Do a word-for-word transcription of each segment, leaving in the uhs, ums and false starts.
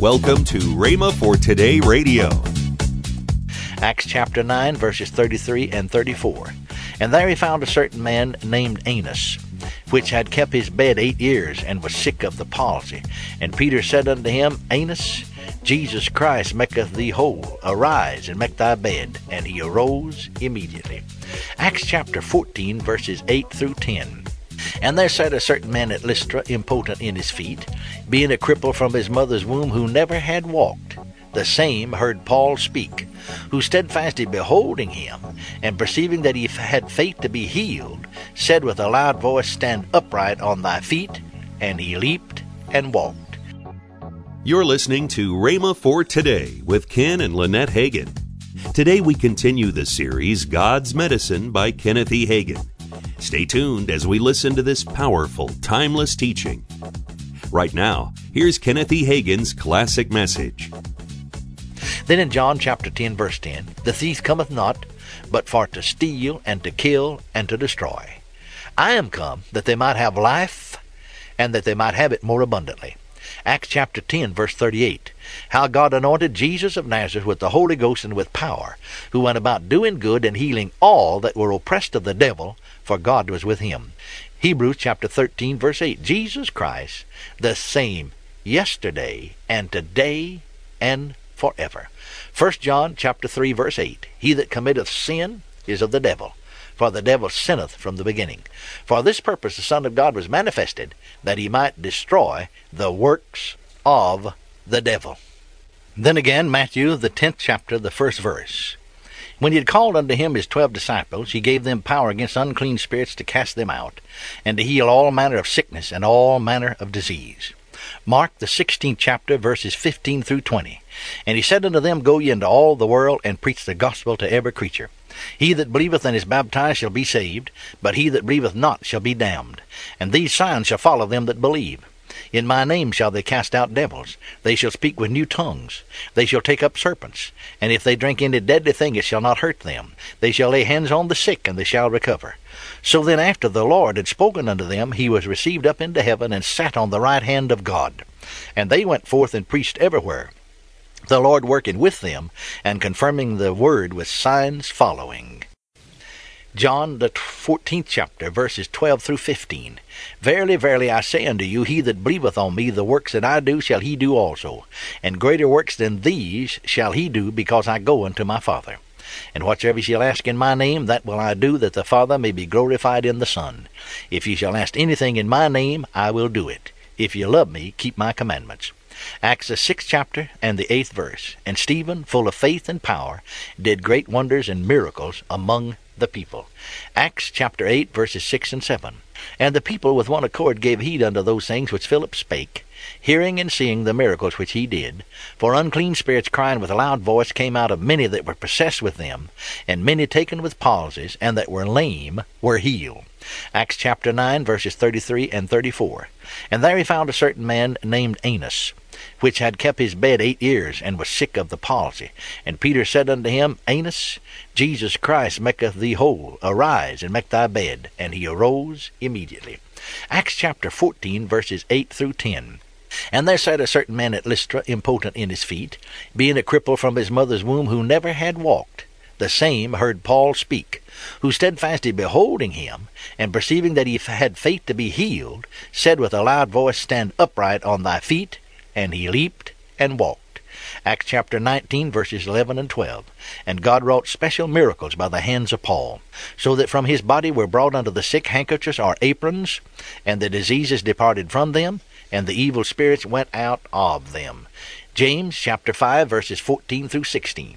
Welcome to Rhema for Today Radio. Acts chapter nine, verses thirty-three and thirty-four. And there he found a certain man named Enos, which had kept his bed eight years, and was sick of the palsy. And Peter said unto him, Enos, Jesus Christ maketh thee whole. Arise, and make thy bed. And he arose immediately. Acts chapter fourteen, verses eight through ten. And there sat a certain man at Lystra, impotent in his feet, being a cripple from his mother's womb, who never had walked. The same heard Paul speak, who steadfastly beholding him, and perceiving that he had faith to be healed, said with a loud voice, Stand upright on thy feet. And he leaped and walked. You're listening to Rhema for Today with Ken and Lynette Hagen. Today we continue the series, God's Medicine by Kenneth E. Hagin. Stay tuned as we listen to this powerful, timeless teaching. Right now, here's Kenneth E. Hagin's classic message. Then in John chapter ten, verse ten, the thief cometh not, but for to steal, and to kill, and to destroy. I am come, that they might have life, and that they might have it more abundantly. Acts chapter ten, verse thirty-eight, how God anointed Jesus of Nazareth with the Holy Ghost and with power, who went about doing good and healing all that were oppressed of the devil, for God was with him. Hebrews chapter thirteen, verse eight, Jesus Christ, the same yesterday and today and forever. First John chapter three, verse eight, he that committeth sin is of the devil, for the devil sinneth from the beginning. For this purpose the Son of God was manifested, that he might destroy the works of the devil. Then again, Matthew, the tenth chapter, the first verse. When he had called unto him his twelve disciples, he gave them power against unclean spirits to cast them out, and to heal all manner of sickness and all manner of disease. Mark, the sixteenth chapter, verses fifteen through twenty. And he said unto them, Go ye into all the world, and preach the gospel to every creature. He that believeth and is baptized shall be saved, but he that believeth not shall be damned. And these signs shall follow them that believe. In my name shall they cast out devils. They shall speak with new tongues. They shall take up serpents. And if they drink any deadly thing, it shall not hurt them. They shall lay hands on the sick, and they shall recover. So then after the Lord had spoken unto them, he was received up into heaven, and sat on the right hand of God. And they went forth and preached everywhere, the Lord working with them, and confirming the word with signs following. John, the fourteenth chapter, verses twelve through fifteen. Verily, verily, I say unto you, he that believeth on me, the works that I do shall he do also. And greater works than these shall he do, because I go unto my Father. And whatsoever ye shall ask in my name, that will I do, that the Father may be glorified in the Son. If ye shall ask anything in my name, I will do it. If ye love me, keep my commandments. Acts, the sixth chapter, and the eighth verse. And Stephen, full of faith and power, did great wonders and miracles among the people. Acts chapter eight, verses six and seven. And the people with one accord gave heed unto those things which Philip spake, hearing and seeing the miracles which he did. For unclean spirits crying with a loud voice came out of many that were possessed with them, and many taken with palsies, and that were lame were healed. Acts chapter nine, verses thirty-three and thirty-four. And there he found a certain man named Enos, which had kept his bed eight years, and was sick of the palsy. And Peter said unto him, Enos, Jesus Christ maketh thee whole. Arise, and make thy bed. And he arose immediately. Acts chapter fourteen, verses eight through ten. And there sat a certain man at Lystra, impotent in his feet, being a cripple from his mother's womb, who never had walked. The same heard Paul speak, who steadfastly beholding him, and perceiving that he had faith to be healed, said with a loud voice, Stand upright on thy feet. And he leaped and walked. Acts chapter nineteen, verses eleven and twelve. And God wrought special miracles by the hands of Paul, so that from his body were brought unto the sick handkerchiefs or aprons, and the diseases departed from them, and the evil spirits went out of them. James chapter five, verses fourteen through sixteen.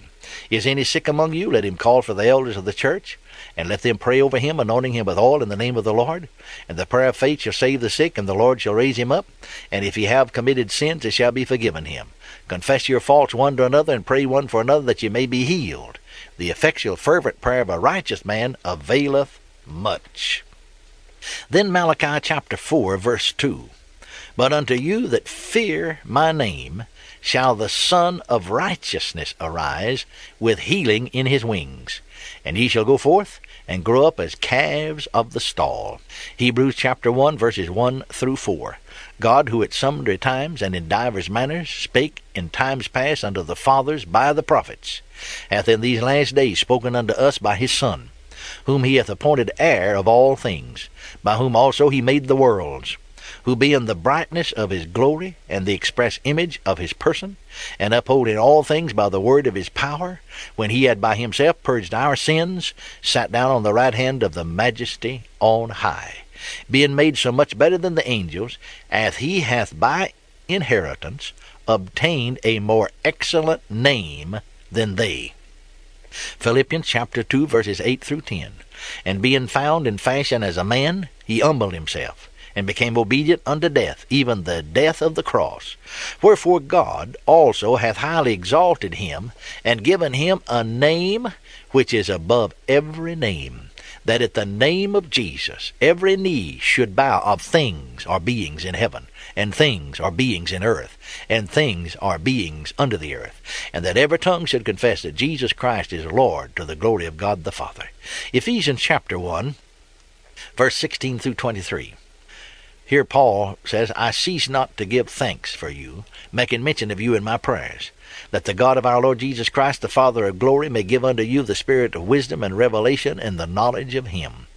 Is any sick among you? Let him call for the elders of the church, and let them pray over him, anointing him with oil in the name of the Lord. And the prayer of faith shall save the sick, and the Lord shall raise him up. And if he have committed sins, it shall be forgiven him. Confess your faults one to another, and pray one for another, that ye may be healed. The effectual fervent prayer of a righteous man availeth much. Then Malachi chapter four, verse two. But unto you that fear my name shall the Son of Righteousness arise with healing in his wings. And ye shall go forth and grow up as calves of the stall. Hebrews chapter one, verses one through four. God, who at sundry times and in divers manners spake in times past unto the fathers by the prophets, hath in these last days spoken unto us by his Son, whom he hath appointed heir of all things, by whom also he made the worlds, who being the brightness of his glory, and the express image of his person, and upholding all things by the word of his power, when he had by himself purged our sins, sat down on the right hand of the majesty on high, being made so much better than the angels, as he hath by inheritance obtained a more excellent name than they. Philippians chapter two, verses eight through ten. And being found in fashion as a man, he humbled himself, and became obedient unto death, even the death of the cross. Wherefore God also hath highly exalted him, and given him a name which is above every name, that at the name of Jesus every knee should bow, of things or beings in heaven, and things or beings in earth, and things or beings under the earth, and that every tongue should confess that Jesus Christ is Lord, to the glory of God the Father. Ephesians chapter one, verse sixteen through twenty-three. Here Paul says, I cease not to give thanks for you, making mention of you in my prayers, that the God of our Lord Jesus Christ, the Father of glory, may give unto you the spirit of wisdom and revelation and the knowledge of him,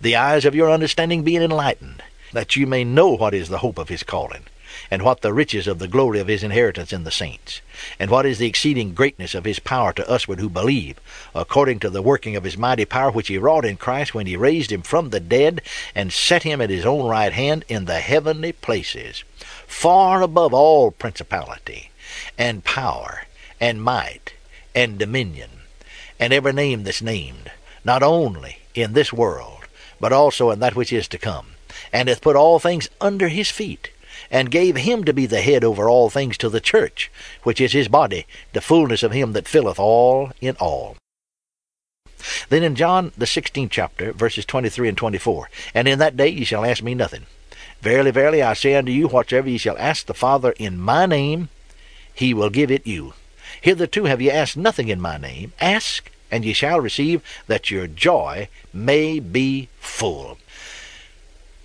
the eyes of your understanding being enlightened, that you may know what is the hope of his calling, and what the riches of the glory of his inheritance in the saints, and what is the exceeding greatness of his power to usward who believe, according to the working of his mighty power, which he wrought in Christ when he raised him from the dead, and set him at his own right hand in the heavenly places, far above all principality, and power, and might, and dominion, and every name that's named, not only in this world, but also in that which is to come, and hath put all things under his feet, and gave him to be the head over all things to the church, which is his body, the fullness of him that filleth all in all. Then in John the sixteenth chapter, verses twenty-three and twenty-four, And in that day ye shall ask me nothing. Verily, verily, I say unto you, whatsoever ye shall ask the Father in my name, he will give it you. Hitherto have ye asked nothing in my name. Ask, and ye shall receive, that your joy may be full.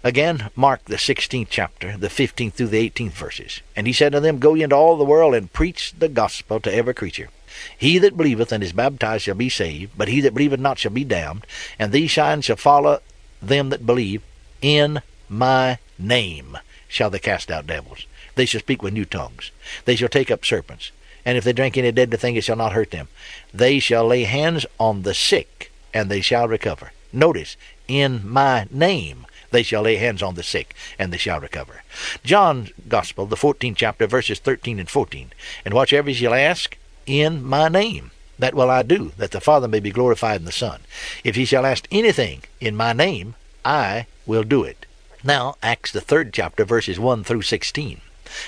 Again, Mark the sixteenth chapter, the fifteenth through the eighteenth verses. And he said to them, Go ye into all the world, and preach the gospel to every creature. He that believeth and is baptized shall be saved, but he that believeth not shall be damned. And these signs shall follow them that believe. In my name shall they cast out devils. They shall speak with new tongues. They shall take up serpents. And if they drink any deadly thing, it shall not hurt them. They shall lay hands on the sick, and they shall recover. Notice, in my name. They shall lay hands on the sick, and they shall recover. John's Gospel, the fourteenth chapter, verses thirteen and fourteen. And whatsoever ye shall ask in my name, that will I do, that the Father may be glorified in the Son. If ye shall ask anything in my name, I will do it. Now, Acts the third chapter, verses one through sixteen.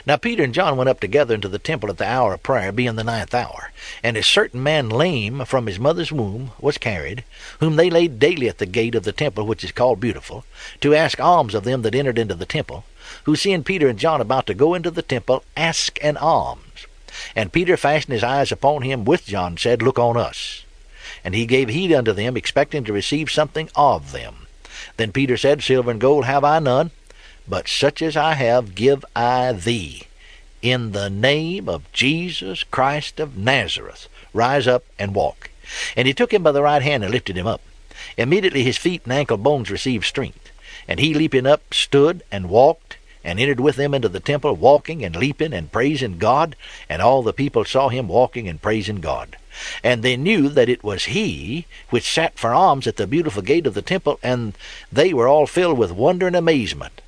Now Peter and John went up together into the temple at the hour of prayer, being the ninth hour. And a certain man lame from his mother's womb was carried, whom they laid daily at the gate of the temple, which is called Beautiful, to ask alms of them that entered into the temple, who, seeing Peter and John about to go into the temple, asked an alms. And Peter, fastening his eyes upon him with John, said, Look on us. And he gave heed unto them, expecting to receive something of them. Then Peter said, Silver and gold have I none, but such as I have give I thee. In the name of Jesus Christ of Nazareth, rise up and walk. And he took him by the right hand and lifted him up. Immediately his feet and ankle bones received strength. And he, leaping up, stood and walked, and entered with them into the temple, walking and leaping and praising God. And all the people saw him walking and praising God. And they knew that it was he which sat for alms at the Beautiful gate of the temple, and they were all filled with wonder and amazement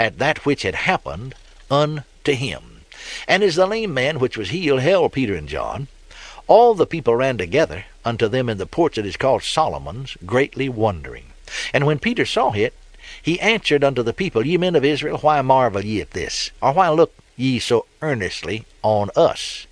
at that which had happened unto him. And as the lame man which was healed held Peter and John, all the people ran together unto them in the porch that is called Solomon's, greatly wondering. And when Peter saw it, he answered unto the people, Ye men of Israel, why marvel ye at this? Or why look ye so earnestly on us,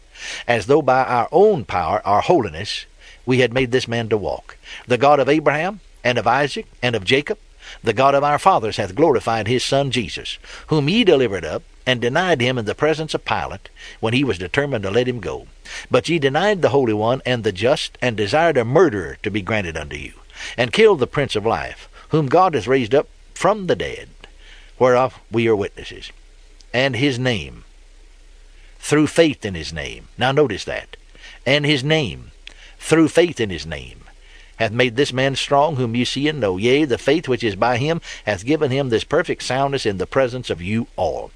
as though by our own power, our holiness, we had made this man to walk? The God of Abraham, and of Isaac, and of Jacob, the God of our fathers, hath glorified his Son Jesus, whom ye delivered up, and denied him in the presence of Pilate, when he was determined to let him go. But ye denied the Holy One and the Just, and desired a murderer to be granted unto you, and killed the Prince of Life, whom God hath raised up from the dead, whereof we are witnesses. and his name. Through faith in his name. Now notice that. And his name. Through faith in his name. Hath made this man strong, whom you see and know. Yea, the faith which is by him hath given him this perfect soundness in the presence of you all.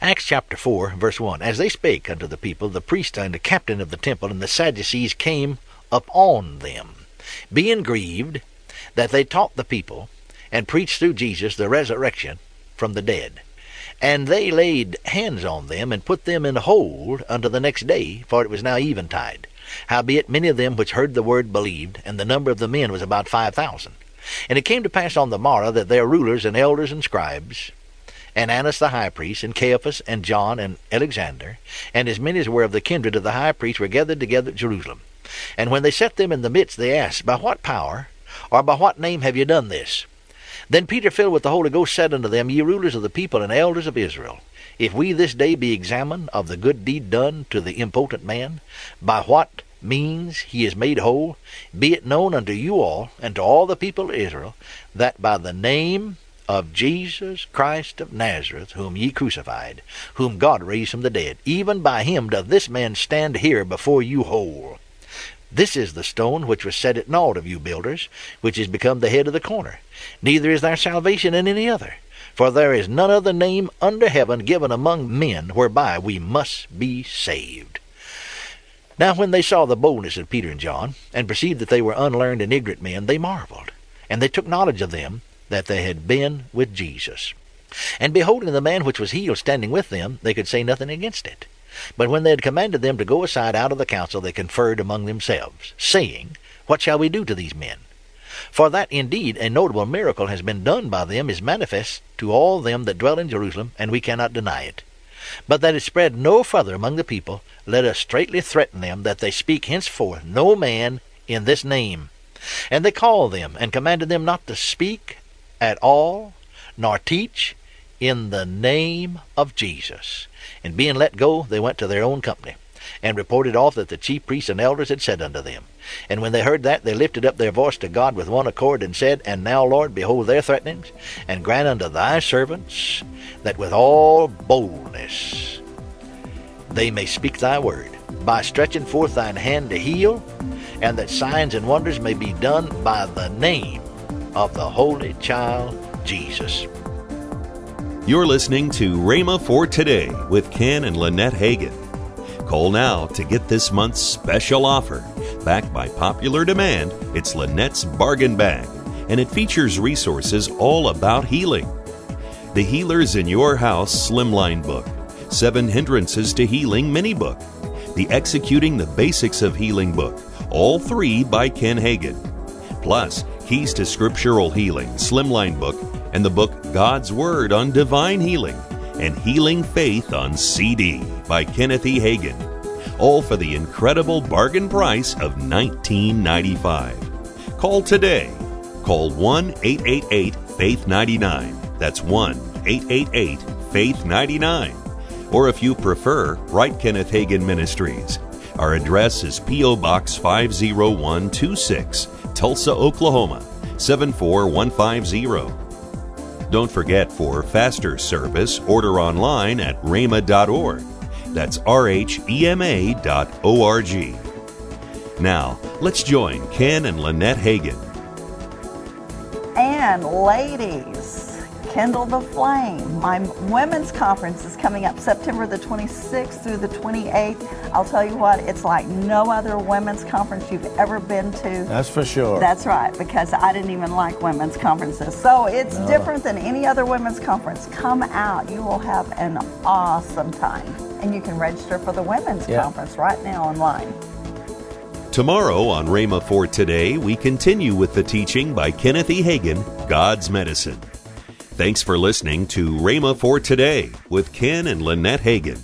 Acts chapter four, verse one. As they spake unto the people, the priest and the captain of the temple and the Sadducees came upon them, being grieved that they taught the people and preached through Jesus the resurrection from the dead. And they laid hands on them and put them in hold unto the next day, for it was now eventide. Howbeit many of them which heard the word believed, and the number of the men was about five thousand. And it came to pass on the morrow that their rulers and elders and scribes, and Annas the high priest, and Caiaphas, and John, and Alexander, and as many as were of the kindred of the high priest, were gathered together at Jerusalem. And when they set them in the midst, they asked, By what power, or by what name have ye done this? Then Peter, filled with the Holy Ghost, said unto them, Ye rulers of the people and elders of Israel, if we this day be examined of the good deed done to the impotent man, by what means he is made whole, be it known unto you all, and to all the people of Israel, that by the name of Jesus Christ of Nazareth, whom ye crucified, whom God raised from the dead, even by him doth this man stand here before you whole. This is the stone which was set at naught of you builders, which is become the head of the corner. Neither is there salvation in any other. For there is none other name under heaven given among men whereby we must be saved. Now when they saw the boldness of Peter and John, and perceived that they were unlearned and ignorant men, they marveled. And they took knowledge of them, that they had been with Jesus. And beholding the man which was healed standing with them, they could say nothing against it. But when they had commanded them to go aside out of the council, they conferred among themselves, saying, What shall we do to these men? For that indeed a notable miracle has been done by them is manifest to all them that dwell in Jerusalem, and we cannot deny it. But that it spread no further among the people, let us straitly threaten them, that they speak henceforth no man in this name. And they called them, and commanded them not to speak at all, nor teach in the name of Jesus. And being let go, they went to their own company, and reported off that the chief priests and elders had said unto them. And when they heard that, they lifted up their voice to God with one accord, and said, And now, Lord, behold their threatenings, and grant unto thy servants that with all boldness they may speak thy word, by stretching forth thine hand to heal, and that signs and wonders may be done by the name of the Holy Child Jesus. You're listening to Rhema for Today with Ken and Lynette Hagen. Call now to get this month's special offer. Backed by popular demand, it's Lynette's Bargain Bag, and it features resources all about healing. The Healers in Your House Slimline Book, Seven Hindrances to Healing Mini Book, the Executing the Basics of Healing Book, all three by Ken Hagin. Plus, Keys to Scriptural Healing Slimline Book, and the book God's Word on Divine Healing, and Healing Faith on C D by Kenneth E. Hagin, all for the incredible bargain price of nineteen ninety-five. Call today. Call one eight eight eight, faith nine nine. That's one eight eight eight, faith nine nine. Or if you prefer, write Kenneth Hagin Ministries. Our address is P O. Box five oh one two six, Tulsa, Oklahoma, seven four one five zero. Don't forget, for faster service, order online at rhema dot org. That's R-H-E-M-A dot O-R-G. Now, let's join Ken and Lynette Hagen. And ladies, Kindle the Flame. My women's conference is coming up September the twenty-sixth through the twenty-eighth. I'll tell you what, it's like no other women's conference you've ever been to. That's for sure. That's right, because I didn't even like women's conferences. So it's no. different than any other women's conference. Come out. You will have an awesome time. And you can register for the women's yeah. conference right now online. Tomorrow on Rhema for Today, we continue with the teaching by Kenneth E. Hagin, God's Medicine. Thanks for listening to Rhema for Today with Ken and Lynette Hagen.